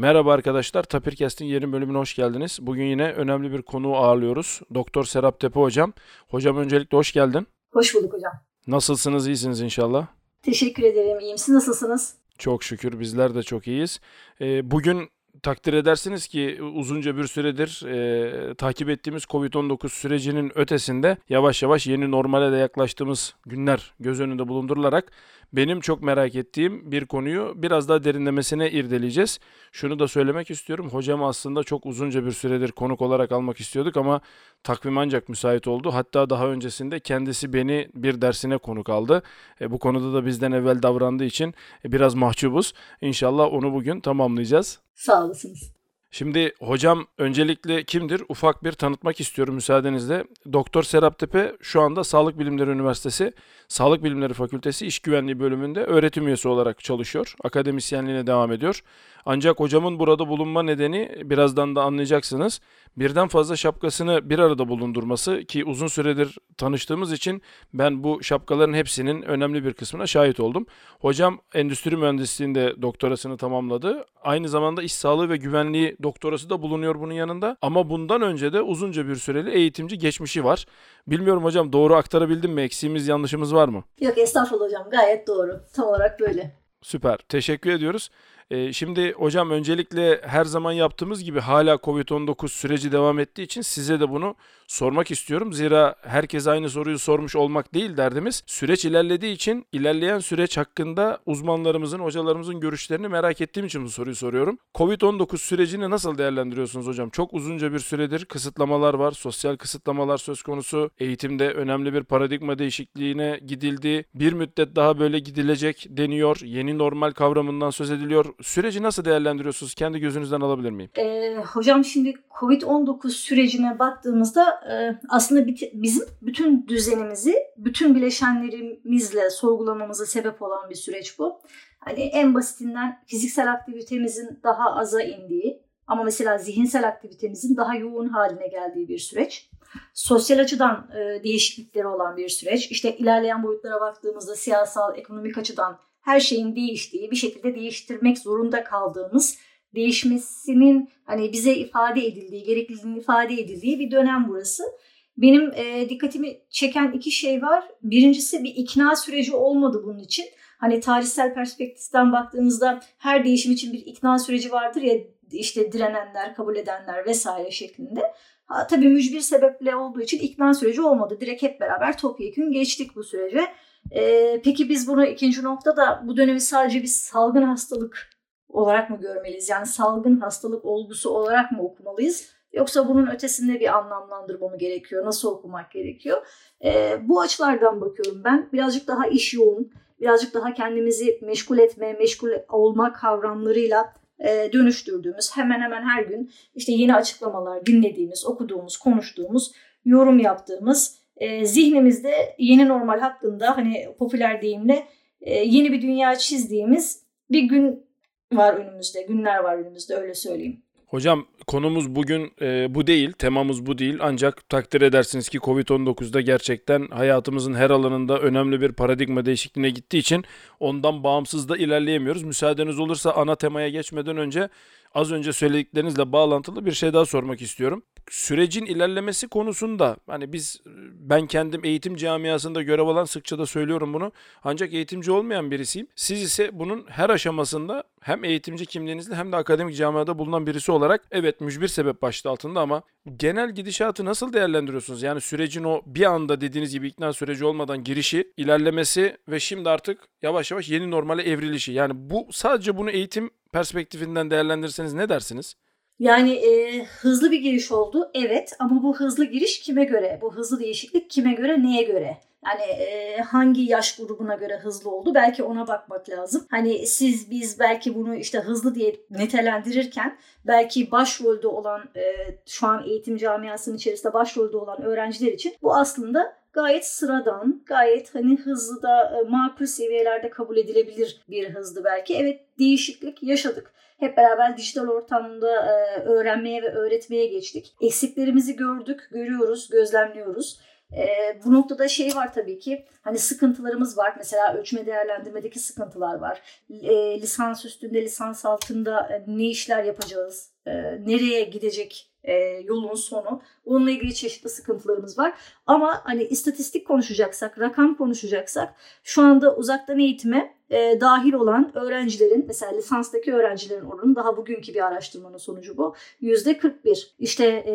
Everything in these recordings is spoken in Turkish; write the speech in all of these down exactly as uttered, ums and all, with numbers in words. Merhaba arkadaşlar, Tapircast'in yeni bölümüne hoş geldiniz. Bugün yine önemli bir konuğu ağırlıyoruz. Doktor Serap Tepe hocam. Hocam öncelikle hoş geldin. Hoş bulduk hocam. Nasılsınız, iyisiniz inşallah? Teşekkür ederim, iyiyim. Siz nasılsınız? Çok şükür, bizler de çok iyiyiz. Ee, bugün takdir edersiniz ki uzunca bir süredir e, takip ettiğimiz kovid on dokuz sürecinin ötesinde yavaş yavaş yeni normale de yaklaştığımız günler göz önünde bulundurularak benim çok merak ettiğim bir konuyu biraz daha derinlemesine irdeleyeceğiz. Şunu da söylemek istiyorum. Hocam aslında çok uzunca bir süredir konuk olarak almak istiyorduk ama takvim ancak müsait oldu. Hatta daha öncesinde kendisi beni bir dersine konuk aldı. E, bu konuda da bizden evvel davrandığı için biraz mahcubuz. İnşallah onu bugün tamamlayacağız. Sağ olasınız. Şimdi hocam öncelikle kimdir? Ufak bir tanıtmak istiyorum müsaadenizle. Doktor Serap Tepe şu anda Sağlık Bilimleri Üniversitesi, Sağlık Bilimleri Fakültesi İş Güvenliği bölümünde öğretim üyesi olarak çalışıyor. Akademisyenliğine devam ediyor. Ancak hocamın burada bulunma nedeni birazdan da anlayacaksınız. Birden fazla şapkasını bir arada bulundurması ki uzun süredir tanıştığımız için ben bu şapkaların hepsinin önemli bir kısmına şahit oldum. Hocam endüstri mühendisliğinde doktorasını tamamladı. Aynı zamanda iş sağlığı ve güvenliği doktorası da bulunuyor bunun yanında. Ama bundan önce de uzunca bir süreli eğitimci geçmişi var. Bilmiyorum hocam, doğru aktarabildim mi? Eksiğimiz, yanlışımız var mı? Yok, estağfurullah hocam, gayet doğru. Tam olarak böyle. Süper. Teşekkür ediyoruz. Ee, şimdi hocam öncelikle her zaman yaptığımız gibi hala kovid on dokuz süreci devam ettiği için size de bunu sormak istiyorum. Zira herkes aynı soruyu sormuş olmak değil derdimiz. Süreç ilerlediği için ilerleyen süreç hakkında uzmanlarımızın, hocalarımızın görüşlerini merak ettiğim için bu soruyu soruyorum. kovid on dokuz sürecini nasıl değerlendiriyorsunuz hocam? Çok uzunca bir süredir kısıtlamalar var. Sosyal kısıtlamalar söz konusu. Eğitimde önemli bir paradigma değişikliğine gidildi. Bir müddet daha böyle gidilecek deniyor. Yeni normal kavramından söz ediliyor. Süreci nasıl değerlendiriyorsunuz? Kendi gözünüzden alabilir miyim? Ee, hocam şimdi kovid on dokuz sürecine baktığımızda e, aslında biti, bizim bütün düzenimizi, bütün bileşenlerimizle sorgulamamıza sebep olan bir süreç bu. Hani en basitinden fiziksel aktivitemizin daha aza indiği ama mesela zihinsel aktivitemizin daha yoğun haline geldiği bir süreç. Sosyal açıdan e, değişiklikleri olan bir süreç. İşte ilerleyen boyutlara baktığımızda siyasal, ekonomik açıdan her şeyin değiştiği, bir şekilde değiştirmek zorunda kaldığımız, değişmesinin hani bize ifade edildiği, gerekliliğinin ifade edildiği bir dönem burası. Benim e, dikkatimi çeken iki şey var. Birincisi bir ikna süreci olmadı bunun için. Hani tarihsel perspektiften baktığınızda her değişim için bir ikna süreci vardır ya, işte direnenler, kabul edenler vesaire şeklinde. Ha, tabii mücbir sebeple olduğu için ikna süreci olmadı. Direkt hep beraber topyekün geçtik bu sürece. Ee, peki biz bunu ikinci noktada bu dönemi sadece bir salgın hastalık olarak mı görmeliyiz? Yani salgın hastalık olgusu olarak mı okumalıyız? Yoksa bunun ötesinde bir anlamlandırma mı gerekiyor? Nasıl okumak gerekiyor? Ee, bu açılardan bakıyorum ben. Birazcık daha iş yoğun, birazcık daha kendimizi meşgul etme, meşgul olma kavramlarıyla e, dönüştürdüğümüz, hemen hemen her gün işte yeni açıklamalar dinlediğimiz, okuduğumuz, konuştuğumuz, yorum yaptığımız, zihnimizde yeni normal hakkında hani popüler deyimle yeni bir dünya çizdiğimiz bir gün var önümüzde, günler var önümüzde, öyle söyleyeyim. Hocam konumuz bugün e, bu değil, temamız bu değil ancak takdir edersiniz ki kovid on dokuzda gerçekten hayatımızın her alanında önemli bir paradigma değişikliğine gittiği için ondan bağımsız da ilerleyemiyoruz. Müsaadeniz olursa ana temaya geçmeden önce az önce söylediklerinizle bağlantılı bir şey daha sormak istiyorum. Sürecin ilerlemesi konusunda hani biz, ben kendim eğitim camiasında görev alan, sıkça da söylüyorum bunu, ancak eğitimci olmayan birisiyim. Siz ise bunun her aşamasında hem eğitimci kimliğinizle hem de akademik camiada bulunan birisi olarak, evet mücbir sebep başlığı altında, ama genel gidişatı nasıl değerlendiriyorsunuz? Yani sürecin o bir anda dediğiniz gibi ikna süreci olmadan girişi, ilerlemesi ve şimdi artık yavaş yavaş yeni normale evrilişi. Yani bu, sadece bunu eğitim perspektifinden değerlendirirseniz ne dersiniz? Yani e, hızlı bir giriş oldu, evet, ama bu hızlı giriş kime göre? Bu hızlı değişiklik kime göre, neye göre? Yani e, hangi yaş grubuna göre hızlı oldu? Belki ona bakmak lazım. Hani siz, biz belki bunu işte hızlı diye nitelendirirken belki başrolde olan, e, şu an eğitim camiasının içerisinde başrolde olan öğrenciler için bu aslında gayet sıradan, gayet hani hızlı da, makul seviyelerde kabul edilebilir bir hızdı belki. Evet, değişiklik yaşadık. Hep beraber dijital ortamda öğrenmeye ve öğretmeye geçtik. Eksiklerimizi gördük, görüyoruz, gözlemliyoruz. E, bu noktada şey var tabii ki, hani sıkıntılarımız var. Mesela ölçme değerlendirmedeki sıkıntılar var. E, lisans üstünde, lisans altında e, ne işler yapacağız? E, nereye gidecek? E, yolun sonu. Onunla ilgili çeşitli sıkıntılarımız var. Ama hani istatistik konuşacaksak, rakam konuşacaksak şu anda uzaktan eğitime e, dahil olan öğrencilerin, mesela lisanstaki öğrencilerin oranı, daha bugünkü bir araştırmanın sonucu bu, yüzde kırk bir. İşte e,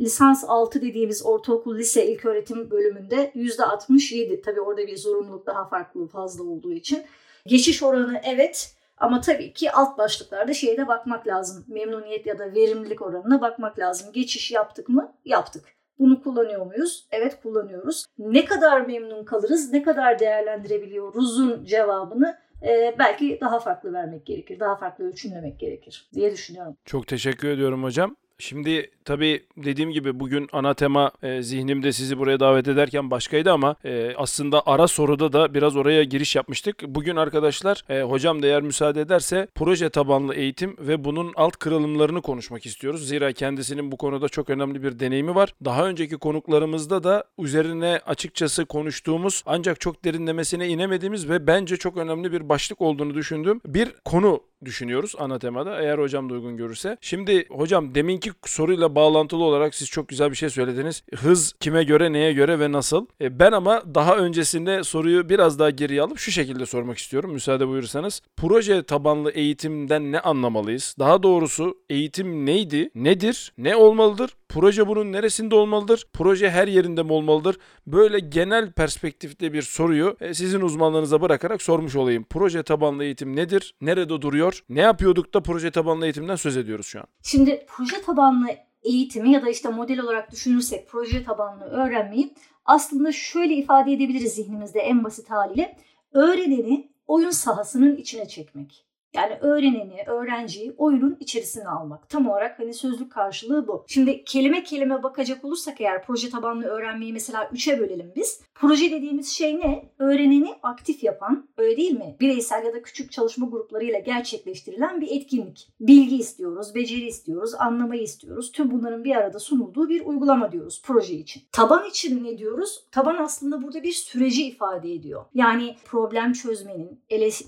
lisans altı dediğimiz ortaokul, lise, ilköğretim bölümünde yüzde altmış yedi. Tabii orada bir zorunluluk daha farklı, fazla olduğu için. Geçiş oranı evet. Ama tabii ki alt başlıklarda şeye de bakmak lazım. Memnuniyet ya da verimlilik oranına bakmak lazım. Geçiş yaptık mı? Yaptık. Bunu kullanıyor muyuz? Evet, kullanıyoruz. Ne kadar memnun kalırız, ne kadar değerlendirebiliyoruz'un cevabını e, belki daha farklı vermek gerekir. Daha farklı ölçümlemek gerekir diye düşünüyorum. Çok teşekkür ediyorum hocam. Şimdi tabii dediğim gibi bugün ana tema e, zihnimde sizi buraya davet ederken başkaydı ama e, aslında ara soruda da biraz oraya giriş yapmıştık. Bugün arkadaşlar e, hocam da eğer müsaade ederse proje tabanlı eğitim ve bunun alt kırılımlarını konuşmak istiyoruz. Zira kendisinin bu konuda çok önemli bir deneyimi var. Daha önceki konuklarımızda da üzerine açıkçası konuştuğumuz ancak çok derinlemesine inemediğimiz ve bence çok önemli bir başlık olduğunu düşündüğüm bir konu düşünüyoruz ana temada, eğer hocam da uygun görürse. Şimdi hocam deminki soruyla bağlantılı olarak siz çok güzel bir şey söylediniz. Hız kime göre, neye göre ve nasıl? E, ben ama daha öncesinde soruyu biraz daha geriye alıp şu şekilde sormak istiyorum, müsaade buyursanız. Proje tabanlı eğitimden ne anlamalıyız? Daha doğrusu eğitim neydi, nedir, ne olmalıdır? Proje bunun neresinde olmalıdır? Proje her yerinde mi olmalıdır? Böyle genel perspektifte bir soruyu sizin uzmanlarınıza bırakarak sormuş olayım. Proje tabanlı eğitim nedir? Nerede duruyor? Ne yapıyorduk da proje tabanlı eğitimden söz ediyoruz şu an? Şimdi proje tabanlı eğitimi ya da işte model olarak düşünürsek proje tabanlı öğrenmeyi aslında şöyle ifade edebiliriz zihnimizde en basit haliyle. Öğreneni oyun sahasının içine çekmek. Yani öğreneni, öğrenciyi oyunun içerisine almak. Tam olarak hani sözlük karşılığı bu. Şimdi kelime kelime bakacak olursak eğer proje tabanlı öğrenmeyi mesela üçe bölelim biz. Proje dediğimiz şey ne? Öğreneni aktif yapan, öyle değil mi? Bireysel ya da küçük çalışma gruplarıyla gerçekleştirilen bir etkinlik. Bilgi istiyoruz, beceri istiyoruz, anlamayı istiyoruz. Tüm bunların bir arada sunulduğu bir uygulama diyoruz proje için. Taban için ne diyoruz? Taban aslında burada bir süreci ifade ediyor. Yani problem çözmenin,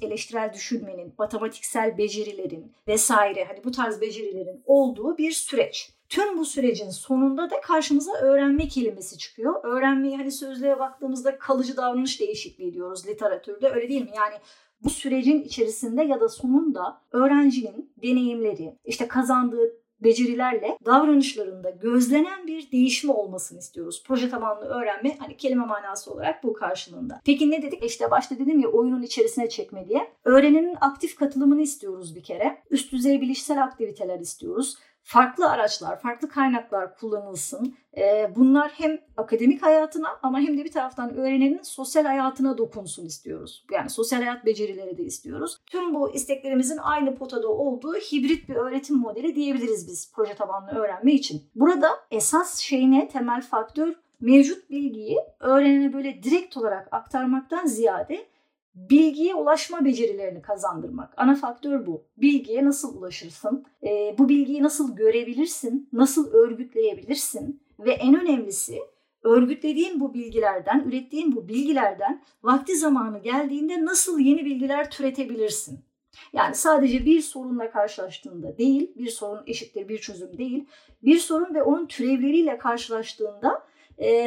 eleştirel düşünmenin, matematik matematiksel becerilerin vesaire, hani bu tarz becerilerin olduğu bir süreç. Tüm bu sürecin sonunda da karşımıza öğrenme kelimesi çıkıyor. Öğrenmeyi hani sözlüğe baktığımızda kalıcı davranış değişikliği diyoruz literatürde, öyle değil mi? Yani bu sürecin içerisinde ya da sonunda öğrencinin deneyimleri, işte kazandığı becerilerle davranışlarında gözlenen bir değişme olmasını istiyoruz. Proje tabanlı öğrenme hani kelime manası olarak bu karşılığında. Peki ne dedik? İşte başta dedim ya, oyunun içerisine çekme diye. Öğrenenin aktif katılımını istiyoruz bir kere. Üst düzey bilişsel aktiviteler istiyoruz. Farklı araçlar, farklı kaynaklar kullanılsın. Bunlar hem akademik hayatına ama hem de bir taraftan öğrenenin sosyal hayatına dokunsun istiyoruz. Yani sosyal hayat becerileri de istiyoruz. Tüm bu isteklerimizin aynı potada olduğu hibrit bir öğretim modeli diyebiliriz biz proje tabanlı öğrenme için. Burada esas şey ne? Temel faktör, mevcut bilgiyi öğrenene böyle direkt olarak aktarmaktan ziyade bilgiye ulaşma becerilerini kazandırmak. Ana faktör bu. Bilgiye nasıl ulaşırsın? E, bu bilgiyi nasıl görebilirsin? Nasıl örgütleyebilirsin? Ve en önemlisi, örgütlediğin bu bilgilerden, ürettiğin bu bilgilerden vakti zamanı geldiğinde nasıl yeni bilgiler türetebilirsin? Yani sadece bir sorunla karşılaştığında değil, bir sorun eşittir bir çözüm değil, bir sorun ve onun türevleriyle karşılaştığında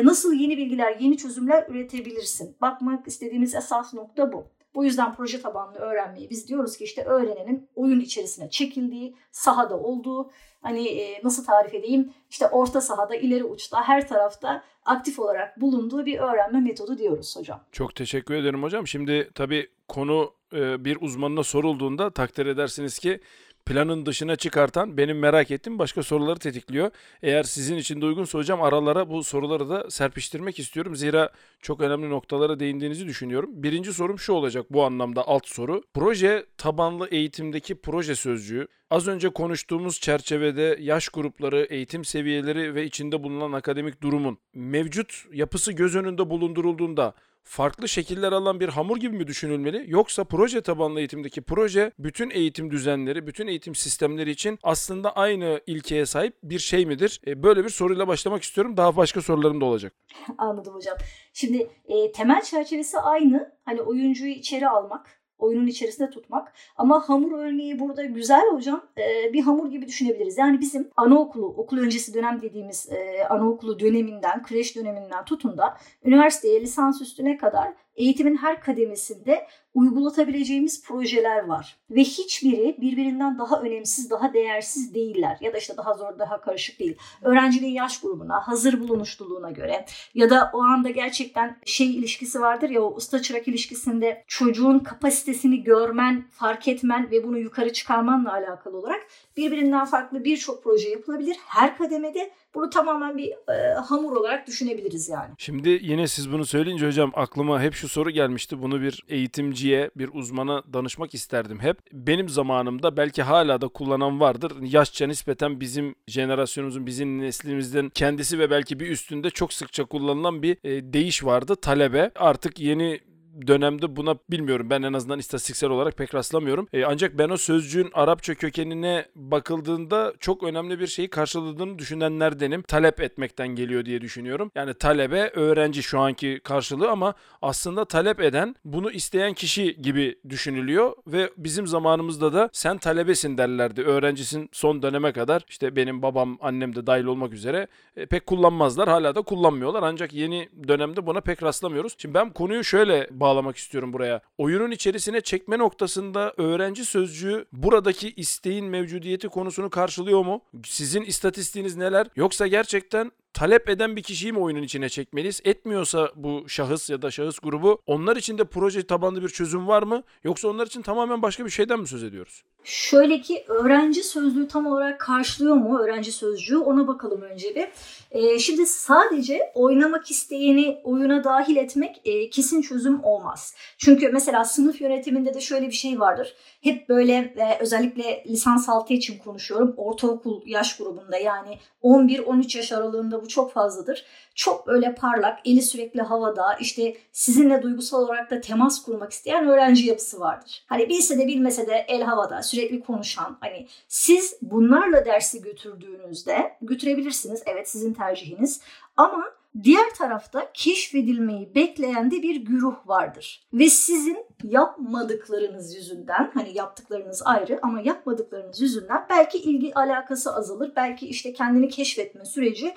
nasıl yeni bilgiler, yeni çözümler üretebilirsin? Bakmak istediğimiz esas nokta bu. Bu yüzden proje tabanlı öğrenmeyi biz diyoruz ki işte öğrenenin oyun içerisine çekildiği, sahada olduğu, hani nasıl tarif edeyim, işte orta sahada, ileri uçta, her tarafta aktif olarak bulunduğu bir öğrenme metodu diyoruz hocam. Çok teşekkür ederim hocam. Şimdi tabii konu bir uzmanına sorulduğunda takdir edersiniz ki planın dışına çıkartan, benim merak ettiğim başka soruları tetikliyor. Eğer sizin için de uygunsa hocam aralara bu soruları da serpiştirmek istiyorum. Zira çok önemli noktalara değindiğinizi düşünüyorum. Birinci sorum şu olacak bu anlamda, alt soru. Proje tabanlı eğitimdeki proje sözcüğü az önce konuştuğumuz çerçevede yaş grupları, eğitim seviyeleri ve içinde bulunan akademik durumun mevcut yapısı göz önünde bulundurulduğunda farklı şekiller alan bir hamur gibi mi düşünülmeli? Yoksa proje tabanlı eğitimdeki proje bütün eğitim düzenleri, bütün eğitim sistemleri için aslında aynı ilkeye sahip bir şey midir? Böyle bir soruyla başlamak istiyorum. Daha başka sorularım da olacak. Anladım hocam. Şimdi e, temel çerçevesi aynı. Hani oyuncuyu içeri almak, oyunun içerisinde tutmak. Ama hamur örneği burada güzel hocam. Ee, bir hamur gibi düşünebiliriz. Yani bizim anaokulu, okul öncesi dönem dediğimiz e, anaokulu döneminden, kreş döneminden tutun da üniversiteye, lisans üstüne kadar eğitimin her kademesinde uygulatabileceğimiz projeler var. Ve hiçbiri birbirinden daha önemsiz, daha değersiz değiller. Ya da işte daha zor, daha karışık değil. Öğrencinin yaş grubuna, hazır bulunuşluluğuna göre ya da o anda gerçekten şey ilişkisi vardır ya, o usta çırak ilişkisinde çocuğun kapasitesini görmen, fark etmen ve bunu yukarı çıkarmanla alakalı olarak birbirinden farklı birçok proje yapılabilir. Her kademede bunu tamamen bir e, hamur olarak düşünebiliriz yani. Şimdi yine siz bunu söyleyince hocam aklıma hep şu soru gelmişti. Bunu bir eğitimciye, bir uzmana danışmak isterdim hep. Benim zamanımda belki hala da kullanan vardır. Yaşça nispeten bizim jenerasyonumuzun, bizim neslimizden kendisi ve belki bir üstünde çok sıkça kullanılan bir e, deyiş vardı. Talebe. Artık yeni dönemde buna bilmiyorum. Ben en azından istatistiksel olarak pek rastlamıyorum. E, ancak ben o sözcüğün Arapça kökenine bakıldığında çok önemli bir şeyi karşıladığını düşünenlerdenim. Talep etmekten geliyor diye düşünüyorum. Yani talebe, öğrenci şu anki karşılığı ama aslında talep eden, bunu isteyen kişi gibi düşünülüyor ve bizim zamanımızda da sen talebesin derlerdi. Öğrencisin son döneme kadar, işte benim babam, annem de dahil olmak üzere e, pek kullanmazlar. Hala da kullanmıyorlar. Ancak yeni dönemde buna pek rastlamıyoruz. Şimdi ben konuyu şöyle bağlamak istiyorum buraya. Oyunun içerisine çekme noktasında öğrenci sözcüğü buradaki isteğin mevcudiyeti konusunu karşılıyor mu? Sizin istatistiğiniz neler? Yoksa gerçekten talep eden bir kişiyi mi oyunun içine çekmeliyiz? Etmiyorsa bu şahıs ya da şahıs grubu, onlar için de proje tabanlı bir çözüm var mı? Yoksa onlar için tamamen başka bir şeyden mi söz ediyoruz? Şöyle ki, öğrenci sözlüğü tam olarak karşılıyor mu öğrenci sözcüğü? Ona bakalım önce bir. Ee, şimdi sadece oynamak isteyeni oyuna dahil etmek e, kesin çözüm olmaz. Çünkü mesela sınıf yönetiminde de şöyle bir şey vardır. Hep böyle e, özellikle lisans altı için konuşuyorum. Ortaokul yaş grubunda, yani on bir on üç yaş aralığında bu çok fazladır. Çok böyle parlak, eli sürekli havada, işte sizinle duygusal olarak da temas kurmak isteyen öğrenci yapısı vardır. Hani bilse de bilmese de el havada, sürekli konuşan. Hani siz bunlarla dersi götürdüğünüzde götürebilirsiniz. Evet, sizin tercihiniz. Ama diğer tarafta keşfedilmeyi bekleyen de bir güruh vardır. Ve sizin yapmadıklarınız yüzünden, hani yaptıklarınız ayrı ama yapmadıklarınız yüzünden belki ilgi alakası azalır. Belki işte kendini keşfetme süreci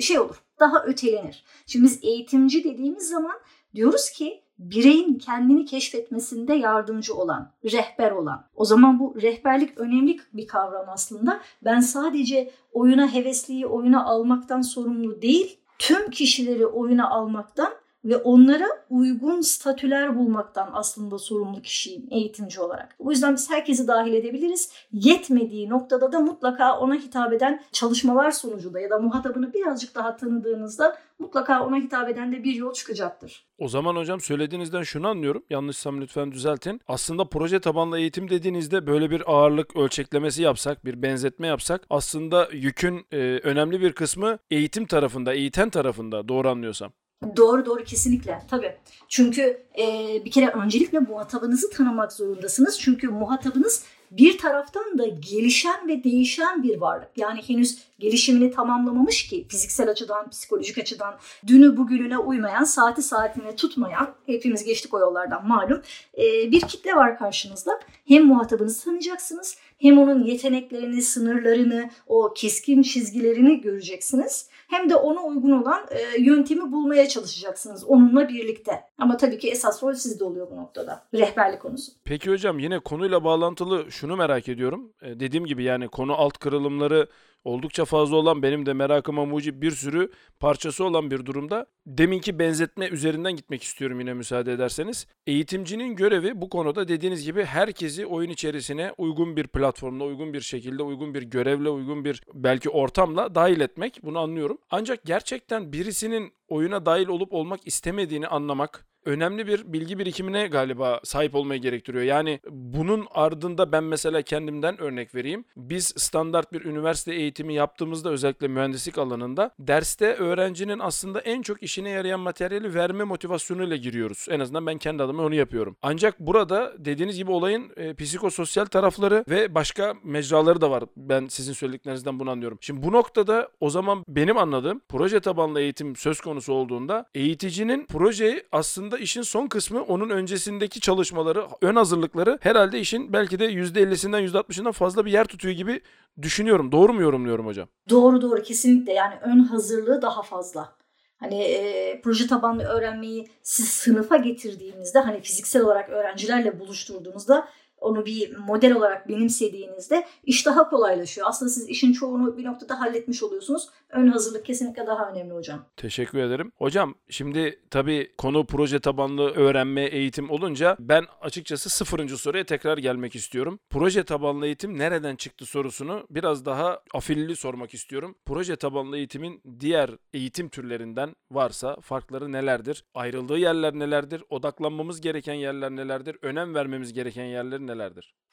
şey olur, daha ötelenir. Şimdi biz eğitimci dediğimiz zaman diyoruz ki bireyin kendini keşfetmesinde yardımcı olan, rehber olan. O zaman bu rehberlik önemli bir kavram aslında. Ben sadece oyuna hevesliyi oyuna almaktan sorumlu değil, tüm kişileri oyuna almaktan ve onlara uygun statüler bulmaktan aslında sorumlu kişiyim eğitimci olarak. O yüzden biz herkesi dahil edebiliriz. Yetmediği noktada da mutlaka ona hitap eden çalışmalar sonucunda ya da muhatabını birazcık daha tanıdığınızda mutlaka ona hitap eden de bir yol çıkacaktır. O zaman hocam söylediğinizden şunu anlıyorum. Yanlışsam lütfen düzeltin. Aslında proje tabanlı eğitim dediğinizde böyle bir ağırlık ölçeklemesi yapsak, bir benzetme yapsak aslında yükün e, önemli bir kısmı eğitim tarafında, eğiten tarafında, doğru anlıyorsam. Doğru doğru kesinlikle tabii. Çünkü e, bir kere öncelikle muhatabınızı tanımak zorundasınız. Çünkü muhatabınız bir taraftan da gelişen ve değişen bir varlık. Yani henüz gelişimini tamamlamamış ki, fiziksel açıdan, psikolojik açıdan, dünü bugününe uymayan, saati saatine tutmayan, hepimiz geçtik o yollardan malum, e, bir kitle var karşınızda. Hem muhatabınızı tanıyacaksınız, hem onun yeteneklerini, sınırlarını, o keskin çizgilerini göreceksiniz. Hem de ona uygun olan e, yöntemi bulmaya çalışacaksınız onunla birlikte. Ama tabii ki esas rol sizde oluyor bu noktada. Rehberlik konusu. Peki hocam, yine konuyla bağlantılı şunu merak ediyorum. E, dediğim gibi yani konu alt kırılımları oldukça fazla olan, benim de merakıma mucib bir sürü parçası olan bir durumda. Deminki benzetme üzerinden gitmek istiyorum yine, müsaade ederseniz. Eğitimcinin görevi bu konuda dediğiniz gibi herkesi oyun içerisine uygun bir platformla, uygun bir şekilde, uygun bir görevle, uygun bir belki ortamla dahil etmek. Bunu anlıyorum. Ancak gerçekten birisinin oyuna dahil olup olmak istemediğini anlamak önemli bir bilgi birikimine galiba sahip olmayı gerektiriyor. Yani bunun ardında ben mesela kendimden örnek vereyim. Biz standart bir üniversite eğitimi yaptığımızda özellikle mühendislik alanında derste öğrencinin aslında en çok işine yarayan materyali verme motivasyonuyla giriyoruz. En azından ben kendi adıma onu yapıyorum. Ancak burada dediğiniz gibi olayın e, psikososyal tarafları ve başka mecraları da var. Ben sizin söylediklerinizden bunu anlıyorum. Şimdi bu noktada o zaman benim anladığım proje tabanlı eğitim söz konusu olduğunda eğiticinin projeyi aslında işin son kısmı, onun öncesindeki çalışmaları, ön hazırlıkları herhalde işin belki de yüzde ellisinden yüzde altmışından fazla bir yer tutuyor gibi düşünüyorum. Doğru mu yorumluyorum hocam? Doğru doğru kesinlikle, yani ön hazırlığı daha fazla. Hani e, proje tabanlı öğrenmeyi siz sınıfa getirdiğinizde, hani fiziksel olarak öğrencilerle buluşturduğunuzda, onu bir model olarak benimsediğinizde iş daha kolaylaşıyor. Aslında siz işin çoğunu bir noktada halletmiş oluyorsunuz. Ön hazırlık kesinlikle daha önemli hocam. Teşekkür ederim. Hocam şimdi tabii konu proje tabanlı öğrenme, eğitim olunca ben açıkçası sıfırıncı soruya tekrar gelmek istiyorum. Proje tabanlı eğitim nereden çıktı sorusunu biraz daha afilli sormak istiyorum. Proje tabanlı eğitimin diğer eğitim türlerinden varsa farkları nelerdir? Ayrıldığı yerler nelerdir? Odaklanmamız gereken yerler nelerdir? Önem vermemiz gereken yerler nelerdir?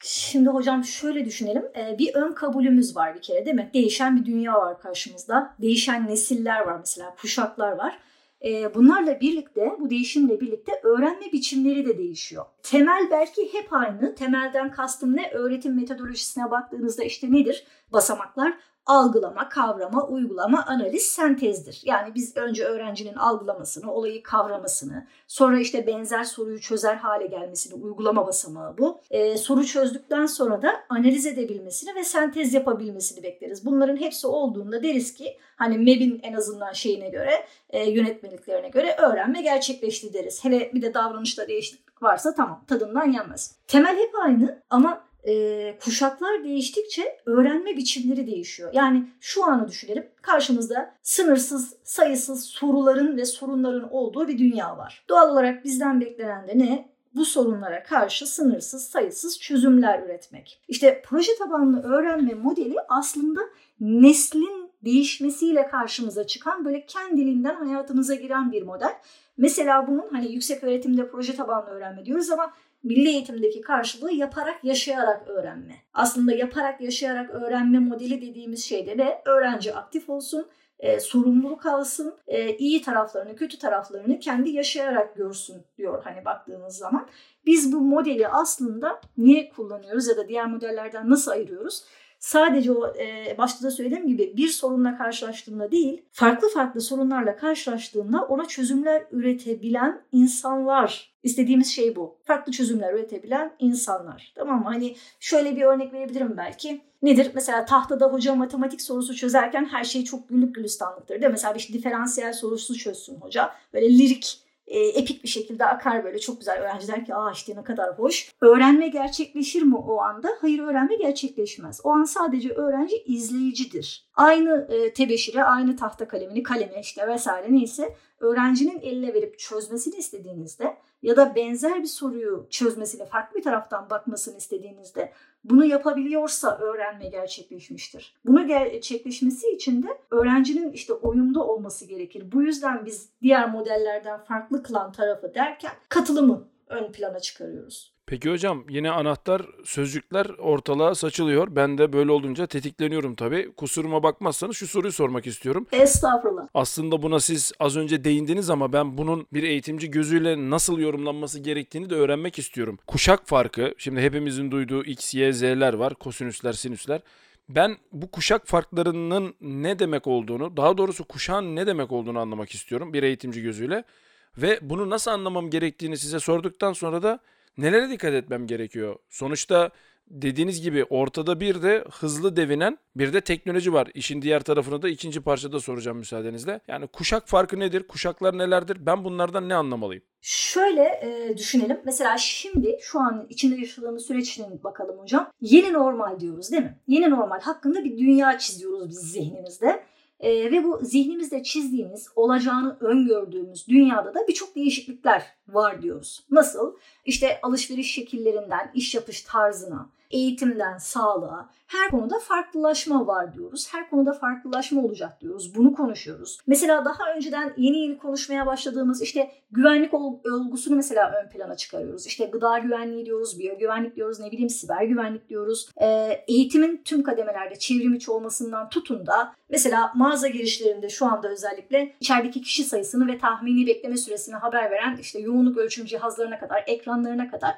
Şimdi hocam şöyle düşünelim. Bir ön kabulümüz var bir kere, değil mi? Değişen bir dünya var karşımızda. Değişen nesiller var mesela, kuşaklar var. Bunlarla birlikte, bu değişimle birlikte öğrenme biçimleri de değişiyor. Temel belki hep aynı. Temelden kastım ne? Öğretim metodolojisine baktığınızda işte nedir? Basamaklar. Algılama, kavrama, uygulama, analiz, sentezdir. Yani biz önce öğrencinin algılamasını, olayı kavramasını, sonra işte benzer soruyu çözer hale gelmesini, uygulama basamağı bu. Ee, soru çözdükten sonra da analiz edebilmesini ve sentez yapabilmesini bekleriz. Bunların hepsi olduğunda deriz ki hani M E B'in en azından şeyine göre, e, yönetmeliklerine göre öğrenme gerçekleşti deriz. Hele bir de davranışta değişiklik varsa tamam, tadından yenmez. Temel hep aynı ama E, kuşaklar değiştikçe öğrenme biçimleri değişiyor. Yani şu anı düşünelim. Karşımızda sınırsız, sayısız soruların ve sorunların olduğu bir dünya var. Doğal olarak bizden beklenen de ne? Bu sorunlara karşı sınırsız, sayısız çözümler üretmek. İşte proje tabanlı öğrenme modeli aslında neslin değişmesiyle karşımıza çıkan, böyle kendiliğinden hayatımıza giren bir model. Mesela bunun hani yüksek öğretimde proje tabanlı öğrenme diyoruz ama milli eğitimdeki karşılığı yaparak, yaşayarak öğrenme. Aslında yaparak, yaşayarak öğrenme modeli dediğimiz şeyde de öğrenci aktif olsun, e, sorumluluk alsın, e, iyi taraflarını, kötü taraflarını kendi yaşayarak görsün diyor hani baktığımız zaman. Biz bu modeli aslında niye kullanıyoruz ya da diğer modellerden nasıl ayırıyoruz? Sadece o e, başta da söylediğim gibi bir sorunla karşılaştığında değil, farklı farklı sorunlarla karşılaştığında ona çözümler üretebilen insanlar. İstediğimiz şey bu. Farklı çözümler üretebilen insanlar. Tamam mı? Hani şöyle bir örnek verebilirim belki. Nedir? Mesela tahtada hoca matematik sorusu çözerken her şey çok güllük gülistanlıktır. Değil mi? Mesela işte diferansiyel sorusu çözsün hoca. Böyle lirik, E, epik bir şekilde akar böyle, çok güzel, öğrenciler ki aa işte ne kadar hoş. Öğrenme gerçekleşir mi o anda? Hayır, öğrenme gerçekleşmez. O an sadece öğrenci izleyicidir. Aynı e, tebeşire, aynı tahta kalemini, kalemi işte vesaire neyse öğrencinin eline verip çözmesini istediğinizde ya da benzer bir soruyu çözmesini, farklı bir taraftan bakmasını istediğinizde bunu yapabiliyorsa öğrenme gerçekleşmiştir. Bunu gerçekleşmesi için de öğrencinin işte oyunda olması gerekir. Bu yüzden biz diğer modellerden farklı kılan tarafı derken katılımı ön plana çıkarıyoruz. Peki hocam, yine anahtar sözcükler ortalığa saçılıyor. Ben de böyle olunca tetikleniyorum tabii. Kusuruma bakmazsanız şu soruyu sormak istiyorum. Estağfurullah. Aslında buna siz az önce değindiniz ama ben bunun bir eğitimci gözüyle nasıl yorumlanması gerektiğini de öğrenmek istiyorum. Kuşak farkı, şimdi hepimizin duyduğu X, Y, Z'ler var, kosinüsler, sinüsler. Ben bu kuşak farklarının ne demek olduğunu, daha doğrusu kuşağın ne demek olduğunu anlamak istiyorum bir eğitimci gözüyle. Ve bunu nasıl anlamam gerektiğini size sorduktan sonra da nelere dikkat etmem gerekiyor? Sonuçta dediğiniz gibi ortada bir de hızlı devinen bir de teknoloji var. İşin diğer tarafını da ikinci parçada soracağım müsaadenizle. Yani kuşak farkı nedir? Kuşaklar nelerdir? Ben bunlardan ne anlamalıyım? Şöyle e, düşünelim. Mesela şimdi şu an içinde yaşadığımız süreçten bakalım hocam. Yeni normal diyoruz, değil mi? Yeni normal hakkında bir dünya çiziyoruz biz zihnimizde. E, ve bu zihnimizde çizdiğimiz, olacağını öngördüğümüz dünyada da birçok değişiklikler var diyoruz. Nasıl? İşte alışveriş şekillerinden, iş yapış tarzına, eğitimden sağlığa her konuda farklılaşma var diyoruz. Her konuda farklılaşma olacak diyoruz. Bunu konuşuyoruz. Mesela daha önceden yeni yeni konuşmaya başladığımız işte güvenlik olgusunu mesela ön plana çıkarıyoruz. İşte gıda güvenliği diyoruz, biyogüvenlik diyoruz, ne bileyim siber güvenlik diyoruz. Ee, eğitimin tüm kademelerde çevrimiçi olmasından tutun da mesela mağaza girişlerinde şu anda özellikle içerideki kişi sayısını ve tahmini bekleme süresini haber veren işte yoğunluk ölçüm cihazlarına kadar, ekranlarına kadar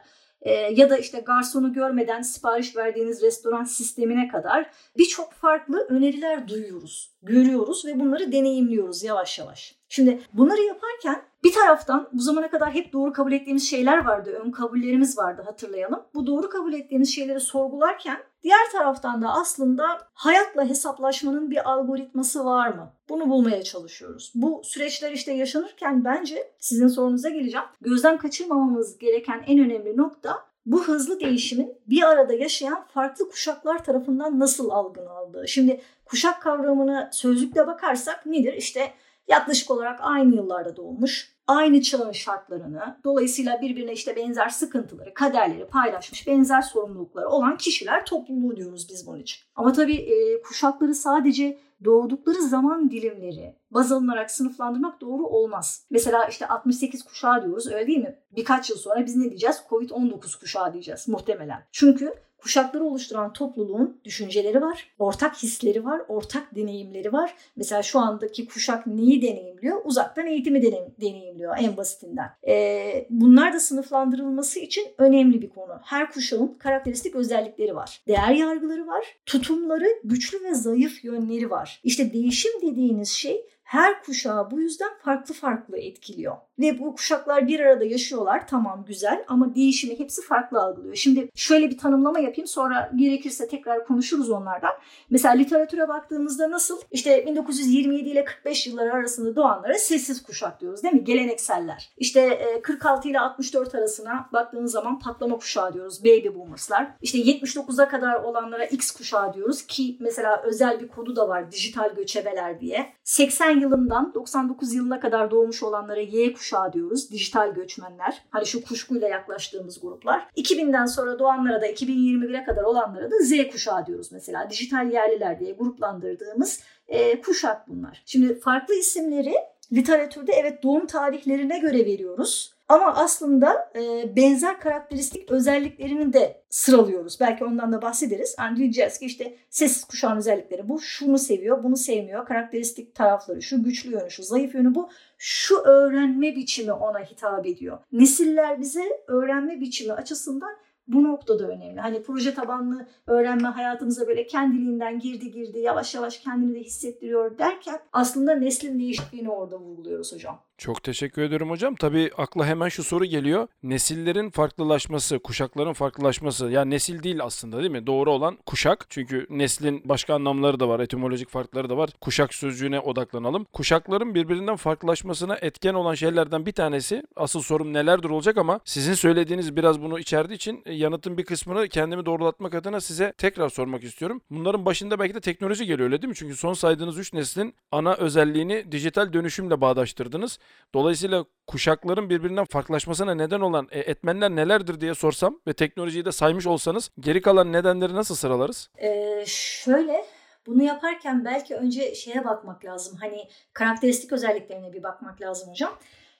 ya da işte garsonu görmeden sipariş verdiğiniz restoran sistemine kadar birçok farklı öneriler duyuyoruz, görüyoruz ve bunları deneyimliyoruz yavaş yavaş. Şimdi bunları yaparken bir taraftan bu zamana kadar hep doğru kabul ettiğimiz şeyler vardı, ön kabullerimiz vardı hatırlayalım. Bu doğru kabul ettiğimiz şeyleri sorgularken diğer taraftan da aslında hayatla hesaplaşmanın bir algoritması var mı? Bunu bulmaya çalışıyoruz. Bu süreçler işte yaşanırken bence sizin sorunuza geleceğim. Gözden kaçırmamamız gereken en önemli nokta bu hızlı değişimin bir arada yaşayan farklı kuşaklar tarafından nasıl algılandığı. Şimdi kuşak kavramına sözlükle bakarsak nedir? İşte yaklaşık olarak aynı yıllarda doğmuş, aynı çağın şartlarını, dolayısıyla birbirine işte benzer sıkıntıları, kaderleri paylaşmış, benzer sorumlulukları olan kişiler topluluğu diyoruz biz bunun için. Ama tabii e, kuşakları sadece doğdukları zaman dilimleri baz alınarak sınıflandırmak doğru olmaz. Mesela işte altmış sekiz kuşağı diyoruz, öyle değil mi? Birkaç yıl sonra biz ne diyeceğiz? kovid on dokuz kuşağı diyeceğiz muhtemelen. Çünkü kuşakları oluşturan topluluğun düşünceleri var, ortak hisleri var, ortak deneyimleri var. Mesela şu andaki kuşak neyi deneyimliyor? Uzaktan eğitimi deneyimliyor en basitinden. Ee, bunlar da sınıflandırılması için önemli bir konu. Her kuşağın karakteristik özellikleri var. Değer yargıları var, tutumları, güçlü ve zayıf yönleri var. İşte değişim dediğiniz şey her kuşağı bu yüzden farklı farklı etkiliyor. Ve bu kuşaklar bir arada yaşıyorlar, tamam güzel, ama değişimi hepsi farklı algılıyor. Şimdi şöyle bir tanımlama yapayım, sonra gerekirse tekrar konuşuruz onlardan. Mesela literatüre baktığımızda nasıl? İşte bin dokuz yüz yirmi yedi ile kırk beş yılları arasında doğanlara sessiz kuşak diyoruz değil mi? Gelenekseller. İşte kırk altı ile altmış dört arasına baktığınız zaman patlama kuşağı diyoruz, baby boomerslar. İşte yetmiş dokuza kadar olanlara X kuşağı diyoruz ki mesela özel bir kodu da var, dijital göçebeler diye. seksen yılından doksan dokuz yılına kadar doğmuş olanlara Y kuşağı diyoruz. Dijital göçmenler. Hani şu kuşkuyla yaklaştığımız gruplar. iki binden sonra doğanlara da iki bin yirmi bire kadar olanlara da Z kuşağı diyoruz mesela. Dijital yerliler diye gruplandırdığımız e, kuşak bunlar. Şimdi farklı isimleri literatürde evet doğum tarihlerine göre veriyoruz. Ama aslında e, benzer karakteristik özelliklerini de sıralıyoruz. Belki ondan da bahsederiz. Yani diyeceğiz ki işte sessiz kuşağın özellikleri bu. Şunu seviyor, bunu sevmiyor. Karakteristik tarafları şu, güçlü yönü şu, zayıf yönü bu. Şu öğrenme biçimi ona hitap ediyor. Nesiller bize öğrenme biçimi açısından bu noktada önemli. Hani proje tabanlı öğrenme hayatımıza böyle kendiliğinden girdi girdi yavaş yavaş kendini de hissettiriyor derken aslında neslin değiştiğini orada vurguluyoruz hocam. Çok teşekkür ediyorum hocam. Tabii akla hemen şu soru geliyor. Nesillerin farklılaşması, kuşakların farklılaşması. Yani nesil değil aslında değil mi? Doğru olan kuşak. Çünkü neslin başka anlamları da var, etimolojik farkları da var. Kuşak sözcüğüne odaklanalım. Kuşakların birbirinden farklılaşmasına etken olan şeylerden bir tanesi, asıl sorum nelerdir olacak ama sizin söylediğiniz biraz bunu içerdiği için yanıtın bir kısmını kendimi doğrulatmak adına size tekrar sormak istiyorum. Bunların başında belki de teknoloji geliyor öyle değil mi? Çünkü son saydığınız üç neslin ana özelliğini dijital dönüşümle bağdaştırdınız. Dolayısıyla kuşakların birbirinden farklılaşmasına neden olan etmenler nelerdir diye sorsam ve teknolojiyi de saymış olsanız geri kalan nedenleri nasıl sıralarız? Ee, şöyle, bunu yaparken belki önce şeye bakmak lazım. Hani karakteristik özelliklerine bir bakmak lazım hocam.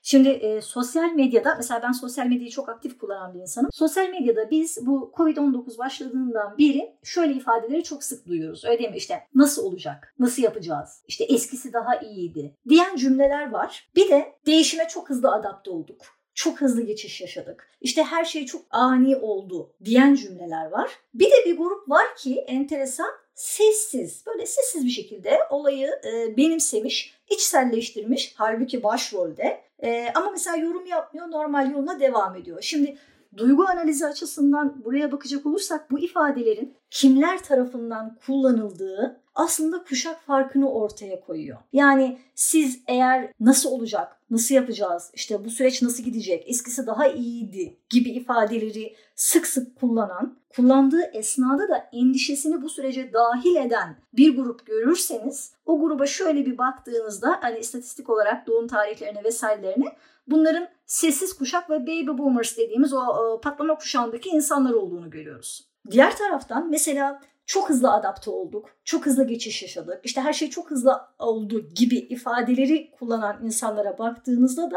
Şimdi e, sosyal medyada, mesela ben sosyal medyayı çok aktif kullanan bir insanım. Sosyal medyada biz bu kovid on dokuz başladığından beri şöyle ifadeleri çok sık duyuyoruz. Öyle değil mi? İşte nasıl olacak? Nasıl yapacağız? İşte eskisi daha iyiydi diyen cümleler var. Bir de değişime çok hızlı adapte olduk. Çok hızlı geçiş yaşadık. İşte her şey çok ani oldu diyen cümleler var. Bir de bir grup var ki enteresan, sessiz, böyle sessiz bir şekilde olayı e, benimsemiş, içselleştirmiş. Halbuki başrolde. Ee, ama mesela yorum yapmıyor, normal yoluna devam ediyor. Şimdi duygu analizi açısından buraya bakacak olursak bu ifadelerin kimler tarafından kullanıldığı aslında kuşak farkını ortaya koyuyor. Yani siz eğer nasıl olacak, nasıl yapacağız, işte bu süreç nasıl gidecek, eskisi daha iyiydi gibi ifadeleri sık sık kullanan, kullandığı esnada da endişesini bu sürece dahil eden bir grup görürseniz, o gruba şöyle bir baktığınızda hani istatistik olarak doğum tarihlerine vesairelerine bunların sessiz kuşak ve baby boomers dediğimiz o, o patlama kuşağındaki insanlar olduğunu görüyoruz. Diğer taraftan mesela çok hızlı adapte olduk, çok hızlı geçiş yaşadık, işte her şey çok hızlı oldu gibi ifadeleri kullanan insanlara baktığınızda da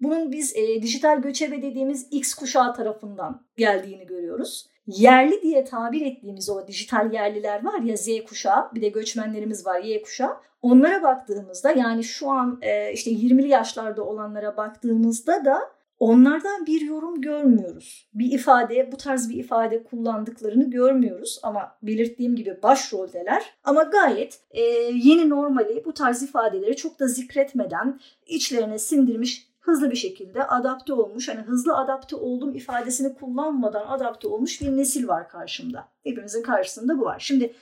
bunun biz e, dijital göçebe dediğimiz X kuşağı tarafından geldiğini görüyoruz. Yerli diye tabir ettiğimiz o dijital yerliler var ya, Z kuşağı, bir de göçmenlerimiz var Y kuşağı. Onlara baktığımızda, yani şu an e, işte yirmili yaşlarda olanlara baktığımızda da onlardan bir yorum görmüyoruz. Bir ifade, bu tarz bir ifade kullandıklarını görmüyoruz ama belirttiğim gibi başroldeler. Ama gayet e, yeni normali, bu tarz ifadeleri çok da zikretmeden içlerine sindirmiş, hızlı bir şekilde adapte olmuş, hani hızlı adapte oldum ifadesini kullanmadan adapte olmuş bir nesil var karşımda. Hepimizin karşısında bu var. Şimdi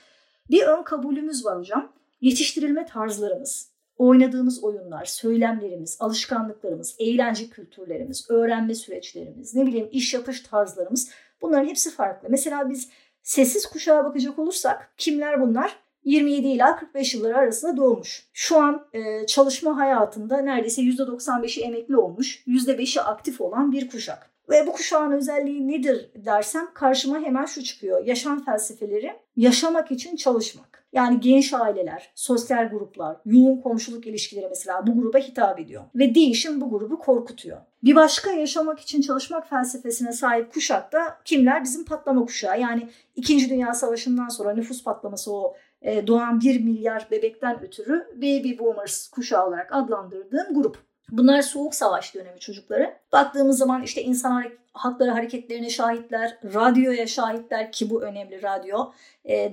bir ön kabulümüz var hocam. Yetiştirilme tarzlarımız, oynadığımız oyunlar, söylemlerimiz, alışkanlıklarımız, eğlence kültürlerimiz, öğrenme süreçlerimiz, ne bileyim iş yapış tarzlarımız, bunların hepsi farklı. Mesela biz sessiz kuşağa bakacak olursak kimler bunlar? yirmi yedi ila kırk beş yılları arasında doğmuş. Şu an e, çalışma hayatında neredeyse yüzde doksan beşi emekli olmuş, yüzde beşi aktif olan bir kuşak. Ve bu kuşağın özelliği nedir dersem karşıma hemen şu çıkıyor. Yaşam felsefeleri, yaşamak için çalışmak. Yani geniş aileler, sosyal gruplar, yoğun komşuluk ilişkileri mesela bu gruba hitap ediyor. Ve değişim bu grubu korkutuyor. Bir başka yaşamak için çalışmak felsefesine sahip kuşak da kimler? Bizim patlama kuşağı. Yani İkinci Dünya Savaşı'ndan sonra nüfus patlaması, o doğan bir milyar bebekten ötürü Baby Boomers kuşağı olarak adlandırdığım grup. Bunlar soğuk savaş dönemi çocukları. Baktığımız zaman işte insan hakları hareketlerine şahitler, radyoya şahitler ki bu önemli radyo.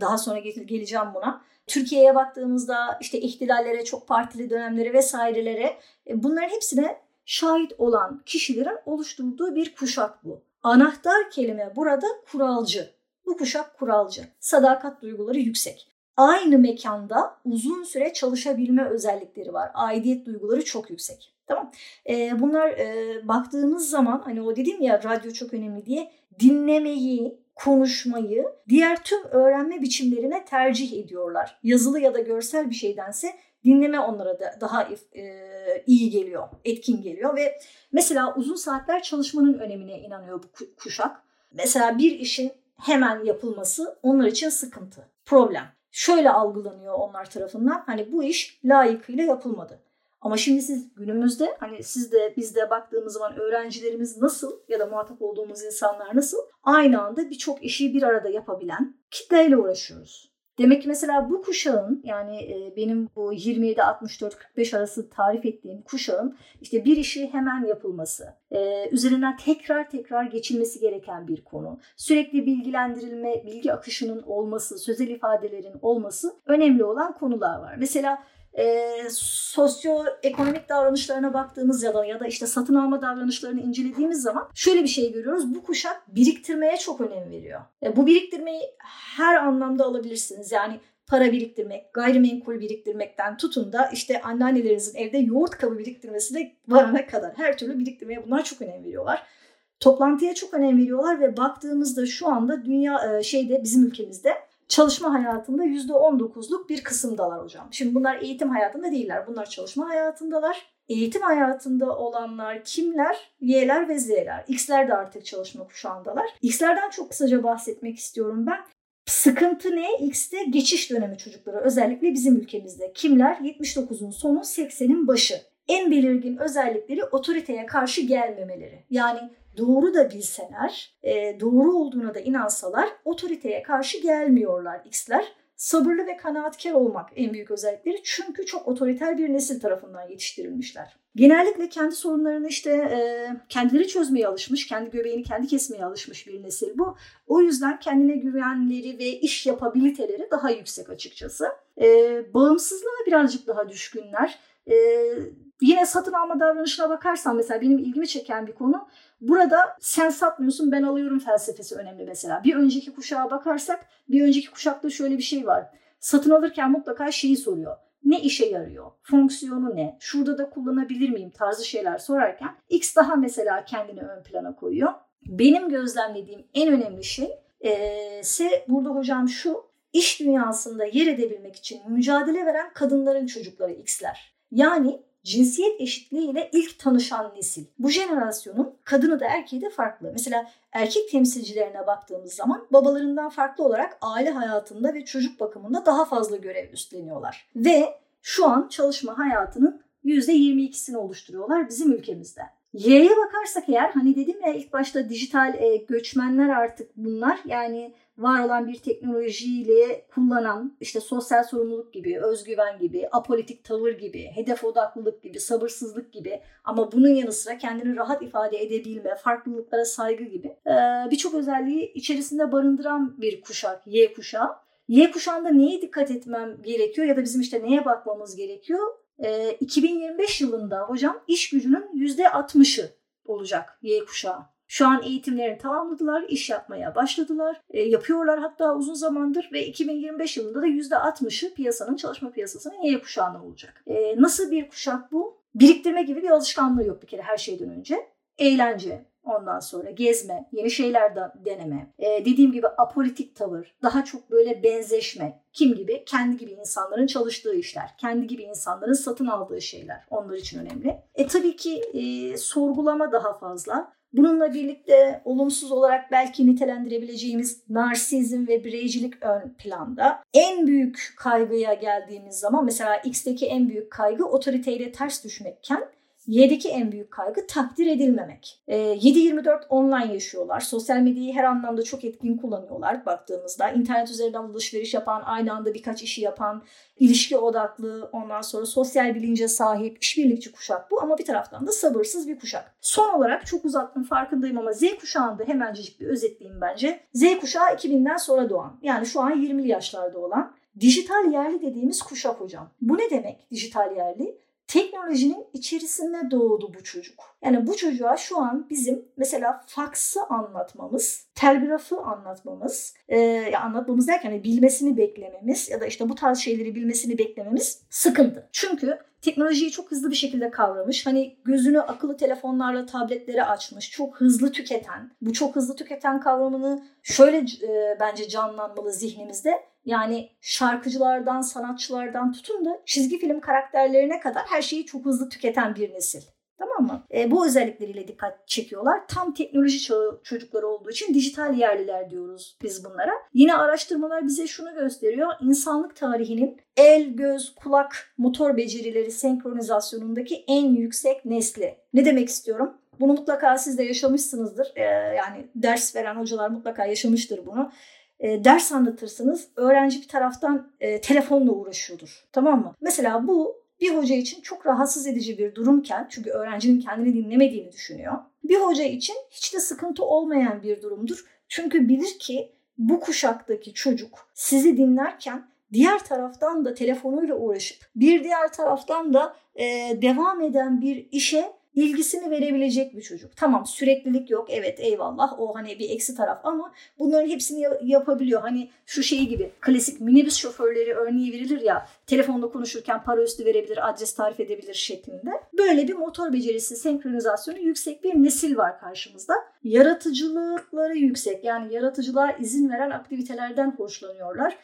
Daha sonra geleceğim buna. Türkiye'ye baktığımızda işte ihtilallere, çok partili dönemlere vesairelere, bunların hepsine şahit olan kişilerin oluşturduğu bir kuşak bu. Anahtar kelime burada kuralcı. Bu kuşak kuralcı. Sadakat duyguları yüksek. Aynı mekanda uzun süre çalışabilme özellikleri var. Aidiyet duyguları çok yüksek. Tamam. E, bunlar e, baktığımız zaman, hani o dedim ya radyo çok önemli diye, dinlemeyi, konuşmayı diğer tüm öğrenme biçimlerine tercih ediyorlar. Yazılı ya da görsel bir şeydense dinleme onlara da daha e, iyi geliyor, etkin geliyor ve mesela uzun saatler çalışmanın önemine inanıyor bu kuşak. Mesela bir işin hemen yapılması onlar için sıkıntı, problem. Şöyle algılanıyor onlar tarafından, hani bu iş layıkıyla yapılmadı. Ama şimdi siz günümüzde, hani siz de biz de baktığımız zaman öğrencilerimiz nasıl ya da muhatap olduğumuz insanlar nasıl aynı anda birçok işi bir arada yapabilen kitleyle uğraşıyoruz. Demek ki mesela bu kuşağın, yani benim bu yirmi yedi altmış dört kırk beş arası tarif ettiğim kuşağın işte bir işi hemen yapılması, üzerinden tekrar tekrar geçilmesi gereken bir konu, sürekli bilgilendirilme, bilgi akışının olması, sözel ifadelerin olması önemli olan konular var. Mesela E, sosyoekonomik davranışlarına baktığımız ya da, ya da işte satın alma davranışlarını incelediğimiz zaman şöyle bir şey görüyoruz. Bu kuşak biriktirmeye çok önem veriyor. E, bu biriktirmeyi her anlamda alabilirsiniz. Yani para biriktirmek, gayrimenkul biriktirmekten tutun da işte anneannelerinizin evde yoğurt kabı biriktirmesi de varana kadar her türlü biriktirmeye bunlar çok önem veriyorlar. Toplantıya çok önem veriyorlar ve baktığımızda şu anda dünya e, şeyde bizim ülkemizde çalışma hayatında yüzde on dokuzluk bir kısımdalar hocam. Şimdi bunlar eğitim hayatında değiller. Bunlar çalışma hayatındalar. Eğitim hayatında olanlar kimler? Y'ler ve Z'ler. X'ler de artık çalışma kuşağındalar. X'lerden çok kısaca bahsetmek istiyorum ben. Sıkıntı ne? X'te geçiş dönemi çocukları. Özellikle bizim ülkemizde. Kimler? yetmiş dokuzun sonu, seksenin başı. En belirgin özellikleri otoriteye karşı gelmemeleri. Yani doğru da bilseler, doğru olduğuna da inansalar otoriteye karşı gelmiyorlar X'ler. Sabırlı ve kanaatkar olmak en büyük özellikleri, çünkü çok otoriter bir nesil tarafından yetiştirilmişler. Genellikle kendi sorunlarını işte kendileri çözmeye alışmış, kendi göbeğini kendi kesmeye alışmış bir nesil bu. O yüzden kendine güvenleri ve iş yapabiliteleri daha yüksek açıkçası. Bağımsızlığa birazcık daha düşkünler. Ee, yine satın alma davranışına bakarsan mesela benim ilgimi çeken bir konu, burada sen satmıyorsun ben alıyorum felsefesi önemli mesela. Bir önceki kuşağa bakarsak, bir önceki kuşakta şöyle bir şey var. Satın alırken mutlaka şeyi soruyor. Ne işe yarıyor? Fonksiyonu ne? Şurada da kullanabilir miyim? Tarzı şeyler sorarken X daha mesela kendini ön plana koyuyor. Benim gözlemlediğim en önemli şey ee, ise burada hocam şu, iş dünyasında yer edebilmek için mücadele veren kadınların çocukları X'ler. Yani cinsiyet eşitliğiyle ilk tanışan nesil. Bu jenerasyonun kadını da erkeği de farklı. Mesela erkek temsilcilerine baktığımız zaman babalarından farklı olarak aile hayatında ve çocuk bakımında daha fazla görev üstleniyorlar. Ve şu an çalışma hayatının yüzde yirmi ikisini oluşturuyorlar bizim ülkemizde. Y'ye bakarsak eğer, hani dedim ya ilk başta dijital e, göçmenler artık bunlar, yani var olan bir teknolojiyle kullanan, işte sosyal sorumluluk gibi, özgüven gibi, apolitik tavır gibi, hedef odaklılık gibi, sabırsızlık gibi, ama bunun yanı sıra kendini rahat ifade edebilme, farklılıklara saygı gibi e, birçok özelliği içerisinde barındıran bir kuşak Y kuşağı. Y kuşağında neye dikkat etmem gerekiyor ya da bizim işte neye bakmamız gerekiyor? iki bin yirmi beş yılında hocam iş gücünün yüzde altmışı olacak Y kuşağı. Şu an eğitimlerini tamamladılar, iş yapmaya başladılar, e, yapıyorlar hatta uzun zamandır ve iki bin yirmi beş yılında da yüzde altmışı piyasanın, çalışma piyasasının Y kuşağına olacak. E, nasıl bir kuşak bu? Biriktirme gibi bir alışkanlığı yok bir kere her şeyden önce. Eğlence, ondan sonra gezme, yeni şeyler de deneme, e, dediğim gibi apolitik tavır, daha çok böyle benzeşme, kim gibi? Kendi gibi insanların çalıştığı işler, kendi gibi insanların satın aldığı şeyler onlar için önemli. E tabii ki e, sorgulama daha fazla. Bununla birlikte olumsuz olarak belki nitelendirebileceğimiz narsizm ve bireycilik ön planda. En büyük kaygıya geldiğimiz zaman mesela X'teki en büyük kaygı otoriteyle ters düşmekken, Y'deki en büyük kaygı takdir edilmemek. E, yedi yirmi dört online yaşıyorlar. Sosyal medyayı her anlamda çok etkin kullanıyorlar baktığımızda. İnternet üzerinden alışveriş yapan, aynı anda birkaç işi yapan, ilişki odaklı, ondan sonra sosyal bilince sahip, işbirlikçi kuşak bu. Ama bir taraftan da sabırsız bir kuşak. Son olarak çok uzattım farkındayım ama Z kuşağını da hemencecik bir özetleyeyim bence. Z kuşağı iki binden sonra doğan, yani şu an yirmili yaşlarda olan dijital yerli dediğimiz kuşak hocam. Bu ne demek dijital yerli? Teknolojinin içerisinde doğdu bu çocuk. Yani bu çocuğa şu an bizim mesela faksı anlatmamız, telgrafı anlatmamız, e, ya anlatmamız derken bilmesini beklememiz ya da işte bu tarz şeyleri bilmesini beklememiz sıkıntı. Çünkü teknolojiyi çok hızlı bir şekilde kavramış. Hani gözünü akıllı telefonlarla, tabletlere açmış. Çok hızlı tüketen. Bu çok hızlı tüketen kavramını şöyle e, bence canlanmalı zihnimizde. Yani şarkıcılardan, sanatçılardan tutun da çizgi film karakterlerine kadar her şeyi çok hızlı tüketen bir nesil. Tamam mı? E, bu özellikleriyle dikkat çekiyorlar. Tam teknoloji çağı çocukları olduğu için dijital yerliler diyoruz biz bunlara. Yine araştırmalar bize şunu gösteriyor. İnsanlık tarihinin el, göz, kulak, motor becerileri senkronizasyonundaki en yüksek nesli. Ne demek istiyorum? Bunu mutlaka siz de yaşamışsınızdır. E, yani ders veren hocalar mutlaka yaşamıştır bunu. E, ders anlatırsınız, öğrenci bir taraftan e, telefonla uğraşıyordur. Tamam mı? Mesela bu bir hoca için çok rahatsız edici bir durumken, çünkü öğrencinin kendini dinlemediğini düşünüyor. Bir hoca için hiç de sıkıntı olmayan bir durumdur. Çünkü bilir ki bu kuşaktaki çocuk sizi dinlerken diğer taraftan da telefonuyla uğraşıp bir diğer taraftan da e, devam eden bir işe ilgisini verebilecek bir çocuk. Tamam, süreklilik yok, evet eyvallah, o hani bir eksi taraf, ama bunların hepsini yapabiliyor. Hani şu şey gibi, klasik minibüs şoförleri örneği verilir ya, telefonda konuşurken para üstü verebilir, adres tarif edebilir şeklinde. Böyle bir motor becerisi senkronizasyonu yüksek bir nesil var karşımızda. Yaratıcılıkları yüksek, yani yaratıcılığa izin veren aktivitelerden hoşlanıyorlar.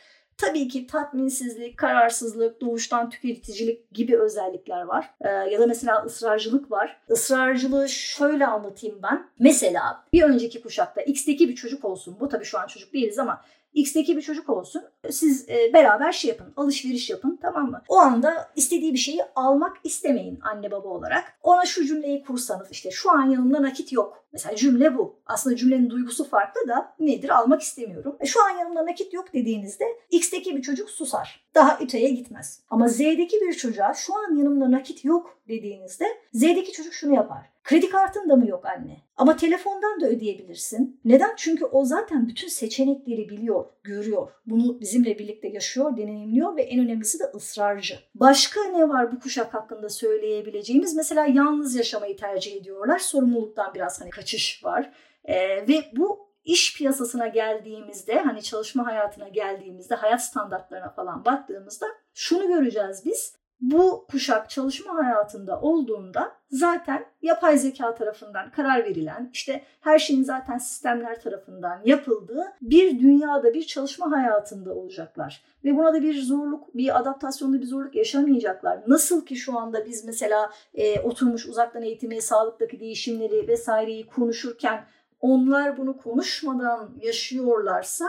Tabii ki tatminsizlik, kararsızlık, doğuştan tüketicilik gibi özellikler var. Ee, ya da mesela ısrarcılık var. Israrcılığı şöyle anlatayım ben. Mesela bir önceki kuşakta X'teki bir çocuk olsun. Bu tabii şu an çocuk değiliz ama X'teki bir çocuk olsun. Siz e, beraber şey yapın, alışveriş yapın, tamam mı? O anda istediği bir şeyi almak istemeyin anne baba olarak. Ona şu cümleyi kursanız, işte şu an yanımda nakit yok. Mesela cümle bu. Aslında cümlenin duygusu farklı da nedir? Almak istemiyorum. E, şu an yanımda nakit yok dediğinizde X'teki bir çocuk susar. Daha öteye gitmez. Ama Z'deki bir çocuğa şu an yanımda nakit yok dediğinizde Z'deki çocuk şunu yapar. Kredi kartın da mı yok anne? Ama telefondan da ödeyebilirsin. Neden? Çünkü o zaten bütün seçenekleri biliyor, görüyor. Bunu bizimle birlikte yaşıyor, deneyimliyor ve en önemlisi de ısrarcı. Başka ne var bu kuşak hakkında söyleyebileceğimiz? Mesela yalnız yaşamayı tercih ediyorlar. Sorumluluktan biraz hani kaçış var. Ee, ve bu İş piyasasına geldiğimizde, hani çalışma hayatına geldiğimizde, hayat standartlarına falan baktığımızda şunu göreceğiz biz. Bu kuşak çalışma hayatında olduğunda zaten yapay zeka tarafından karar verilen, işte her şeyin zaten sistemler tarafından yapıldığı bir dünyada, bir çalışma hayatında olacaklar. Ve buna da bir zorluk, bir adaptasyonda bir zorluk yaşamayacaklar. Nasıl ki şu anda biz mesela e, oturmuş uzaktan eğitimi, sağlıktaki değişimleri vesaireyi konuşurken onlar bunu konuşmadan yaşıyorlarsa,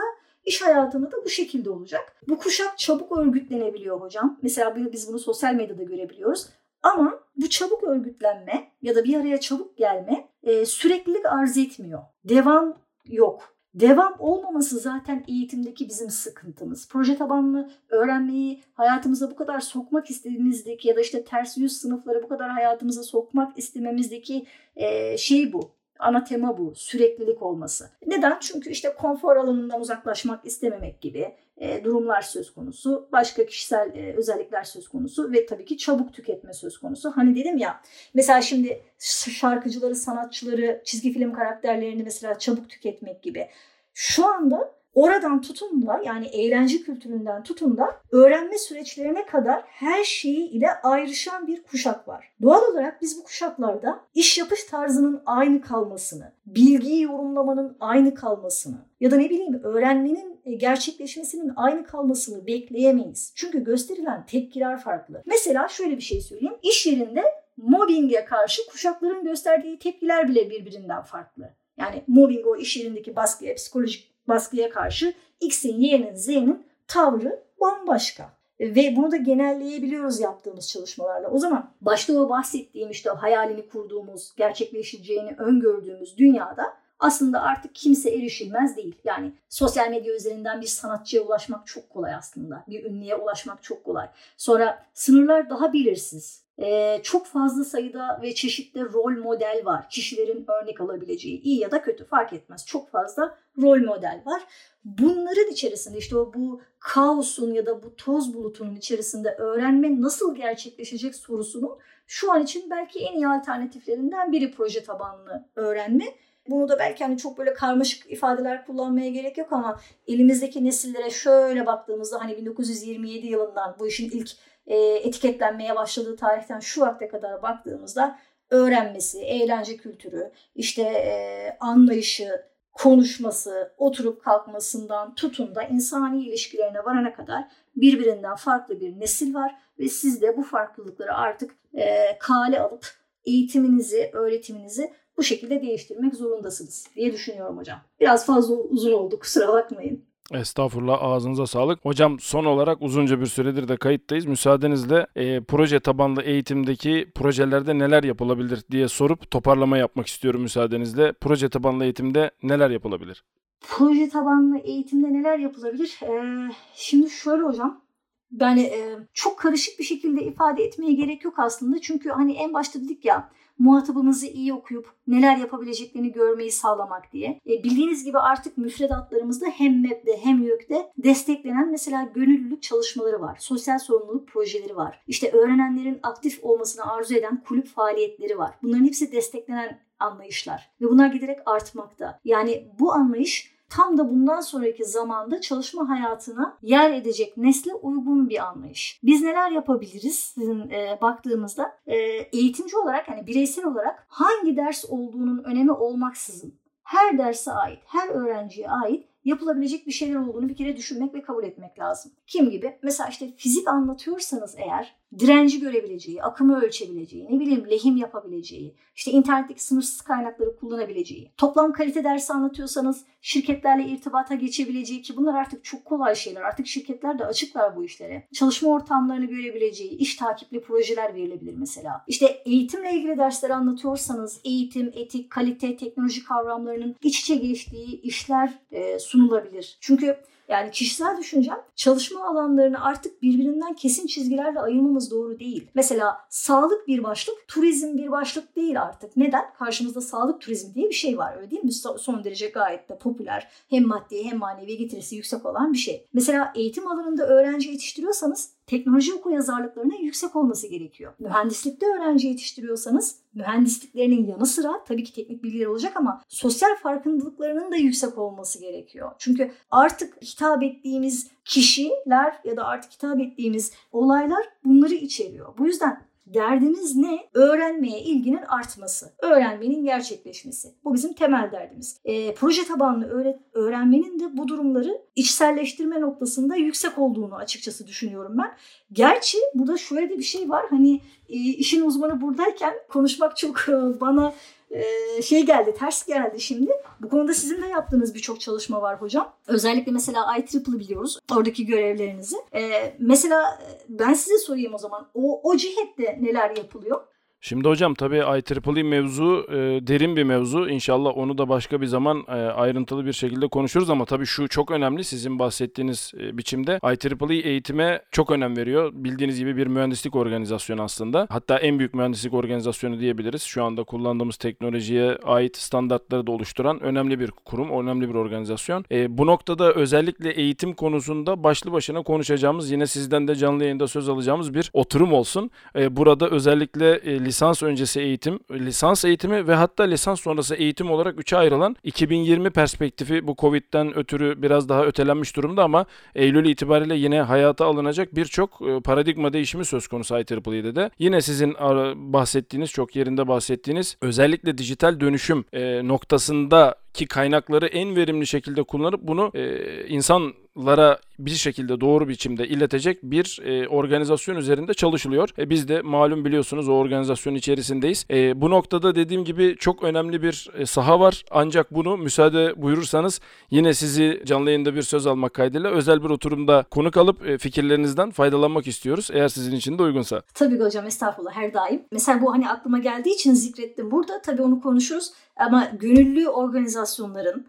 İş hayatında da bu şekilde olacak. Bu kuşak çabuk örgütlenebiliyor hocam. Mesela biz bunu sosyal medyada görebiliyoruz. Ama bu çabuk örgütlenme ya da bir araya çabuk gelme e, süreklilik arz etmiyor. Devam yok. Devam olmaması zaten eğitimdeki bizim sıkıntımız. Proje tabanlı öğrenmeyi hayatımıza bu kadar sokmak istediğimizdeki ya da işte ters yüz sınıfları bu kadar hayatımıza sokmak istememizdeki e, şey bu. Ana tema bu, süreklilik olması. Neden? Çünkü işte konfor alanından uzaklaşmak istememek gibi e, durumlar söz konusu. Başka kişisel e, özellikler söz konusu ve tabii ki çabuk tüketme söz konusu. Hani dedim ya, mesela şimdi şarkıcıları, sanatçıları, çizgi film karakterlerini mesela çabuk tüketmek gibi. Şu anda oradan tutun da, yani eğlence kültüründen tutun da öğrenme süreçlerine kadar her şeyi ile ayrışan bir kuşak var. Doğal olarak biz bu kuşaklarda iş yapış tarzının aynı kalmasını, bilgiyi yorumlamanın aynı kalmasını ya da ne bileyim öğrenmenin gerçekleşmesinin aynı kalmasını bekleyemeyiz. Çünkü gösterilen tepkiler farklı. Mesela şöyle bir şey söyleyeyim. İş yerinde mobbinge karşı kuşakların gösterdiği tepkiler bile birbirinden farklı. Yani mobbing, o iş yerindeki baskıya, psikolojik baskıya karşı X'in, Y'nin, Z'nin tavrı bambaşka. Ve bunu da genelleyebiliyoruz yaptığımız çalışmalarla. O zaman başta o bahsettiğim, işte o hayalini kurduğumuz, gerçekleşeceğini öngördüğümüz dünyada aslında artık kimse erişilmez değil. Yani sosyal medya üzerinden bir sanatçıya ulaşmak çok kolay aslında. Bir ünlüye ulaşmak çok kolay. Sonra sınırlar daha belirsiz. Ee, çok fazla sayıda ve çeşitli rol model var. Kişilerin örnek alabileceği, iyi ya da kötü fark etmez. Çok fazla rol model var. Bunların içerisinde işte o bu kaosun ya da bu toz bulutunun içerisinde öğrenme nasıl gerçekleşecek sorusunun şu an için belki en iyi alternatiflerinden biri proje tabanlı öğrenme. Bunu da belki hani çok böyle karmaşık ifadeler kullanmaya gerek yok ama elimizdeki nesillere şöyle baktığımızda, hani bin dokuz yüz yirmi yedi yılından bu işin ilk e, etiketlenmeye başladığı tarihten şu vakte kadar baktığımızda öğrenmesi, eğlence kültürü, işte e, anlayışı, konuşması, oturup kalkmasından tutun da insani ilişkilerine varana kadar birbirinden farklı bir nesil var ve siz de bu farklılıkları artık e, kale alıp eğitiminizi, öğretiminizi bu şekilde değiştirmek zorundasınız diye düşünüyorum hocam. Biraz fazla uzun oldu, kusura bakmayın. Estağfurullah, ağzınıza sağlık. Hocam son olarak uzunca bir süredir de kayıttayız. Müsaadenizle e, proje tabanlı eğitimdeki projelerde neler yapılabilir diye sorup toparlama yapmak istiyorum müsaadenizle. Proje tabanlı eğitimde neler yapılabilir? Proje tabanlı eğitimde neler yapılabilir? Ee, şimdi şöyle hocam. Yani e, çok karışık bir şekilde ifade etmeye gerek yok aslında. Çünkü hani en başta dedik ya, muhatabımızı iyi okuyup neler yapabileceklerini görmeyi sağlamak diye. E, bildiğiniz gibi artık müfredatlarımızda hem M E P'de hem YÖK'de desteklenen mesela gönüllülük çalışmaları var. Sosyal sorumluluk projeleri var. İşte öğrenenlerin aktif olmasını arzu eden kulüp faaliyetleri var. Bunların hepsi desteklenen anlayışlar ve bunlar giderek artmakta. Yani bu anlayış tam da bundan sonraki zamanda çalışma hayatına yer edecek nesle uygun bir anlayış. Biz neler yapabiliriz sizin e, baktığımızda? E, eğitimci olarak, yani bireysel olarak hangi ders olduğunun önemi olmaksızın her derse ait, her öğrenciye ait yapılabilecek bir şeyler olduğunu bir kere düşünmek ve kabul etmek lazım. Kim gibi? Mesela işte fizik anlatıyorsanız eğer direnci görebileceği, akımı ölçebileceği, ne bileyim lehim yapabileceği, işte internetteki sınırsız kaynakları kullanabileceği, toplam kalite dersi anlatıyorsanız şirketlerle irtibata geçebileceği, ki bunlar artık çok kolay şeyler. Artık şirketler de açıklar bu işlere. Çalışma ortamlarını görebileceği, iş takipli projeler verilebilir mesela. İşte eğitimle ilgili dersleri anlatıyorsanız eğitim, etik, kalite, teknoloji kavramlarının iç içe geçtiği işler e, sunulabilir. Çünkü yani kişisel düşüncem, çalışma alanlarını artık birbirinden kesin çizgilerle ayırmamız doğru değil. Mesela sağlık bir başlık, turizm bir başlık değil artık. Neden? Karşımızda sağlık turizmi diye bir şey var, öyle değil mi? Son derece gayet de popüler, hem maddi hem manevi getirisi yüksek olan bir şey. Mesela eğitim alanında öğrenci yetiştiriyorsanız teknoloji okuryazarlıklarının yüksek olması gerekiyor. Mühendislikte öğrenci yetiştiriyorsanız mühendisliklerinin yanı sıra tabii ki teknik bilgiler olacak ama sosyal farkındalıklarının da yüksek olması gerekiyor. Çünkü artık hitap ettiğimiz kişiler ya da artık hitap ettiğimiz olaylar bunları içeriyor. Bu yüzden derdimiz ne? Öğrenmeye ilginin artması. Öğrenmenin gerçekleşmesi. Bu bizim temel derdimiz. E, proje tabanlı öğret- öğrenmenin de bu durumları içselleştirme noktasında yüksek olduğunu açıkçası düşünüyorum ben. Gerçi burada şöyle de bir şey var. Hani e, işin uzmanı buradayken konuşmak çok e, bana e, şey geldi, ters geldi şimdi. Bu konuda sizin de yaptığınız birçok çalışma var hocam. Özellikle mesela I E E E biliyoruz. Oradaki görevlerinizi. Ee, mesela ben size sorayım o zaman. O, o cihette neler yapılıyor? Şimdi hocam tabii I E E E mevzu e, derin bir mevzu. İnşallah onu da başka bir zaman e, ayrıntılı bir şekilde konuşuruz ama tabii şu çok önemli, sizin bahsettiğiniz e, biçimde I E E E eğitime çok önem veriyor. Bildiğiniz gibi bir mühendislik organizasyonu aslında. Hatta en büyük mühendislik organizasyonu diyebiliriz. Şu anda kullandığımız teknolojiye ait standartları da oluşturan önemli bir kurum, önemli bir organizasyon. E, bu noktada özellikle eğitim konusunda başlı başına konuşacağımız, yine sizden de canlı yayında söz alacağımız bir oturum olsun. E, burada özellikle e, lisans öncesi eğitim, lisans eğitimi ve hatta lisans sonrası eğitim olarak üçe ayrılan iki bin yirmi perspektifi, bu Covid'den ötürü biraz daha ötelenmiş durumda ama Eylül itibariyle yine hayata alınacak birçok paradigma değişimi söz konusu I E E E'de de. Yine sizin bahsettiğiniz, çok yerinde bahsettiğiniz, özellikle dijital dönüşüm noktasında ki kaynakları en verimli şekilde kullanıp bunu e, insanlara bir şekilde doğru biçimde iletecek bir e, organizasyon üzerinde çalışılıyor. E, biz de malum biliyorsunuz o organizasyonun içerisindeyiz. E, bu noktada dediğim gibi çok önemli bir e, saha var. Ancak bunu müsaade buyurursanız yine sizi canlı yayında bir söz almak kaydıyla özel bir oturumda konuk alıp e, fikirlerinizden faydalanmak istiyoruz. Eğer sizin için de uygunsa. Tabii ki hocam, estağfurullah, her daim. Mesela bu hani aklıma geldiği için zikrettim burada. Tabii onu konuşuruz. Ama gönüllü organizasyonların,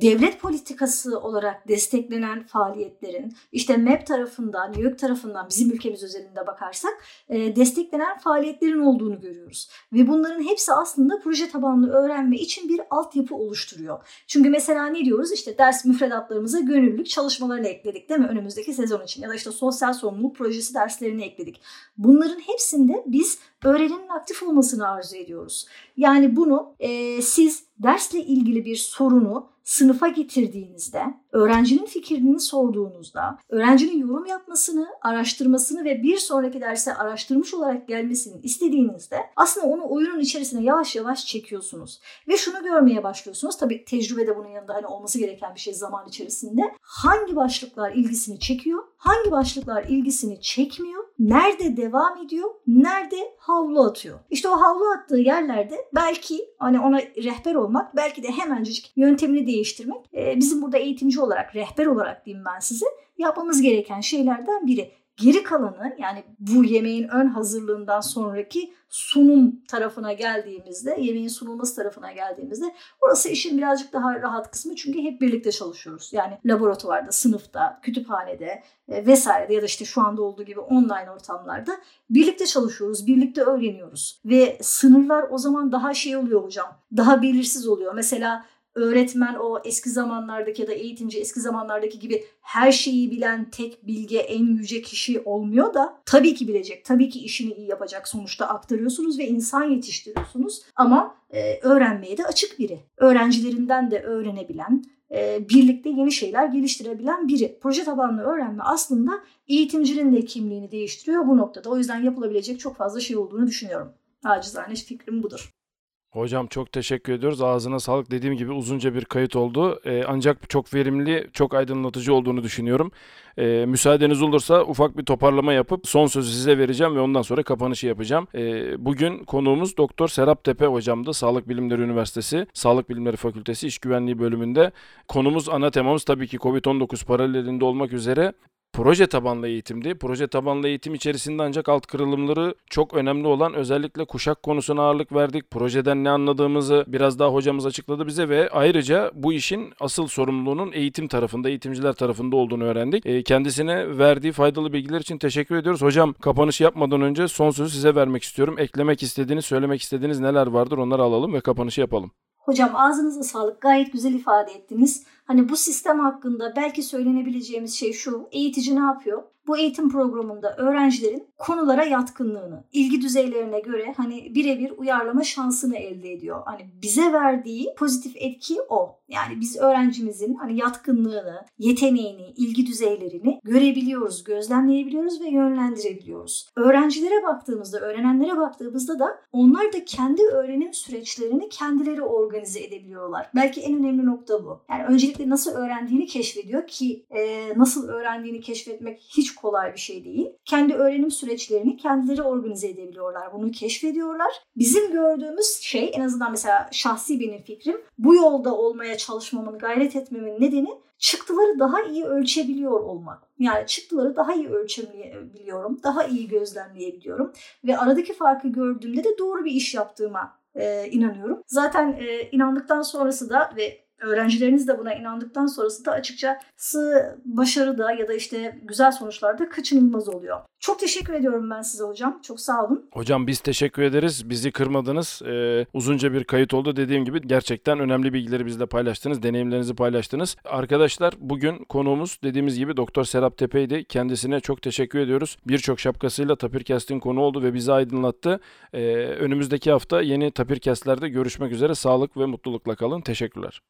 devlet politikası olarak desteklenen faaliyetlerin, işte M E P tarafından, YÖK tarafından, bizim ülkemiz özelinde bakarsak desteklenen faaliyetlerin olduğunu görüyoruz. Ve bunların hepsi aslında proje tabanlı öğrenme için bir altyapı oluşturuyor. Çünkü mesela ne diyoruz? İşte ders müfredatlarımıza gönüllülük çalışmalarını ekledik değil mi? Önümüzdeki sezon için. Ya da işte sosyal sorumluluk projesi derslerini ekledik. Bunların hepsinde biz öğreninin aktif olmasını arzu ediyoruz. Yani bunu e, siz dersle ilgili bir sorunu sınıfa getirdiğinizde, öğrencinin fikrini sorduğunuzda, öğrencinin yorum yapmasını, araştırmasını ve bir sonraki derse araştırmış olarak gelmesini istediğinizde aslında onu oyunun içerisine yavaş yavaş çekiyorsunuz. Ve şunu görmeye başlıyorsunuz. Tabii tecrübede bunun yanında hani olması gereken bir şey zaman içerisinde. Hangi başlıklar ilgisini çekiyor, hangi başlıklar ilgisini çekmiyor, nerede devam ediyor, nerede havlu atıyor. İşte o havlu attığı yerlerde belki hani ona rehber olmak, belki de hemencik yöntemini değiştirmek bizim burada eğitimci olarak, rehber olarak diyeyim ben size, yapmamız gereken şeylerden biri. Geri kalanı, yani bu yemeğin ön hazırlığından sonraki sunum tarafına geldiğimizde, yemeğin sunulması tarafına geldiğimizde orası işin birazcık daha rahat kısmı, çünkü hep birlikte çalışıyoruz. Yani laboratuvarda, sınıfta, kütüphanede e, vesairede ya da işte şu anda olduğu gibi online ortamlarda birlikte çalışıyoruz, birlikte öğreniyoruz ve sınırlar o zaman daha şey oluyor hocam, daha belirsiz oluyor. Mesela öğretmen o eski zamanlardaki ya da eğitimci eski zamanlardaki gibi her şeyi bilen tek bilge en yüce kişi olmuyor da tabii ki bilecek, tabii ki işini iyi yapacak, sonuçta aktarıyorsunuz ve insan yetiştiriyorsunuz ama e, öğrenmeye de açık biri. Öğrencilerinden de öğrenebilen, e, birlikte yeni şeyler geliştirebilen biri. Proje tabanlı öğrenme aslında eğitimcinin de kimliğini değiştiriyor bu noktada. O yüzden yapılabilecek çok fazla şey olduğunu düşünüyorum. Acizane fikrim budur. Hocam çok teşekkür ediyoruz. Ağzına sağlık. Dediğim gibi uzunca bir kayıt oldu. Ee, ancak çok verimli, çok aydınlatıcı olduğunu düşünüyorum. Ee, müsaadeniz olursa ufak bir toparlama yapıp son sözü size vereceğim ve ondan sonra kapanışı yapacağım. Ee, bugün konuğumuz Doktor Serap Tepe hocamdı. Sağlık Bilimleri Üniversitesi, Sağlık Bilimleri Fakültesi İş Güvenliği bölümünde. Konumuz, ana temamız tabii ki covid on dokuz paralelinde olmak üzere proje tabanlı eğitimdi. Proje tabanlı eğitim içerisinde ancak alt kırılımları çok önemli olan, özellikle kuşak konusuna ağırlık verdik. Projeden ne anladığımızı biraz daha hocamız açıkladı bize ve ayrıca bu işin asıl sorumluluğunun eğitim tarafında, eğitimciler tarafında olduğunu öğrendik. Kendisine verdiği faydalı bilgiler için teşekkür ediyoruz. Hocam kapanışı yapmadan önce son sözü size vermek istiyorum. Eklemek istediğiniz, söylemek istediğiniz neler vardır, onları alalım ve kapanışı yapalım. Hocam ağzınıza sağlık. Gayet güzel ifade ettiniz. Hani bu sistem hakkında belki söylenebileceğimiz şey şu: eğitici ne yapıyor? bu eğitim programında öğrencilerin konulara yatkınlığını, ilgi düzeylerine göre hani birebir uyarlama şansını elde ediyor. Hani bize verdiği pozitif etki o. Yani biz öğrencimizin hani yatkınlığını, yeteneğini, ilgi düzeylerini görebiliyoruz, gözlemleyebiliyoruz ve yönlendirebiliyoruz. Öğrencilere baktığımızda, öğrenenlere baktığımızda da onlar da kendi öğrenim süreçlerini kendileri organize edebiliyorlar. Belki en önemli nokta bu. Yani öncelikle nasıl öğrendiğini keşfediyor ki e, nasıl öğrendiğini keşfetmek hiç kolay bir şey değil. Kendi öğrenim süreçlerini kendileri organize edebiliyorlar. Bunu keşfediyorlar. Bizim gördüğümüz şey, en azından mesela şahsi benim fikrim, bu yolda olmaya çalışmamın, gayret etmemin nedeni çıktıları daha iyi ölçebiliyor olmak. Yani çıktıları daha iyi ölçebiliyorum, daha iyi gözlemleyebiliyorum ve aradaki farkı gördüğümde de doğru bir iş yaptığıma e, inanıyorum. Zaten e, inandıktan sonrası da ve öğrencileriniz de buna inandıktan sonrası da açıkçası başarı da ya da işte güzel sonuçlar da kaçınılmaz oluyor. Çok teşekkür ediyorum ben size hocam. Çok sağ olun. Hocam biz teşekkür ederiz. Bizi kırmadınız. Ee, uzunca bir kayıt oldu. Dediğim gibi gerçekten önemli bilgileri bizle paylaştınız. Deneyimlerinizi paylaştınız. Arkadaşlar bugün konuğumuz dediğimiz gibi Doktor Serap Tepe'ydi. Kendisine çok teşekkür ediyoruz. Birçok şapkasıyla Tapircast'in konu oldu ve bizi aydınlattı. Ee, önümüzdeki hafta yeni Tapircast'lerde görüşmek üzere. Sağlık ve mutlulukla kalın. Teşekkürler.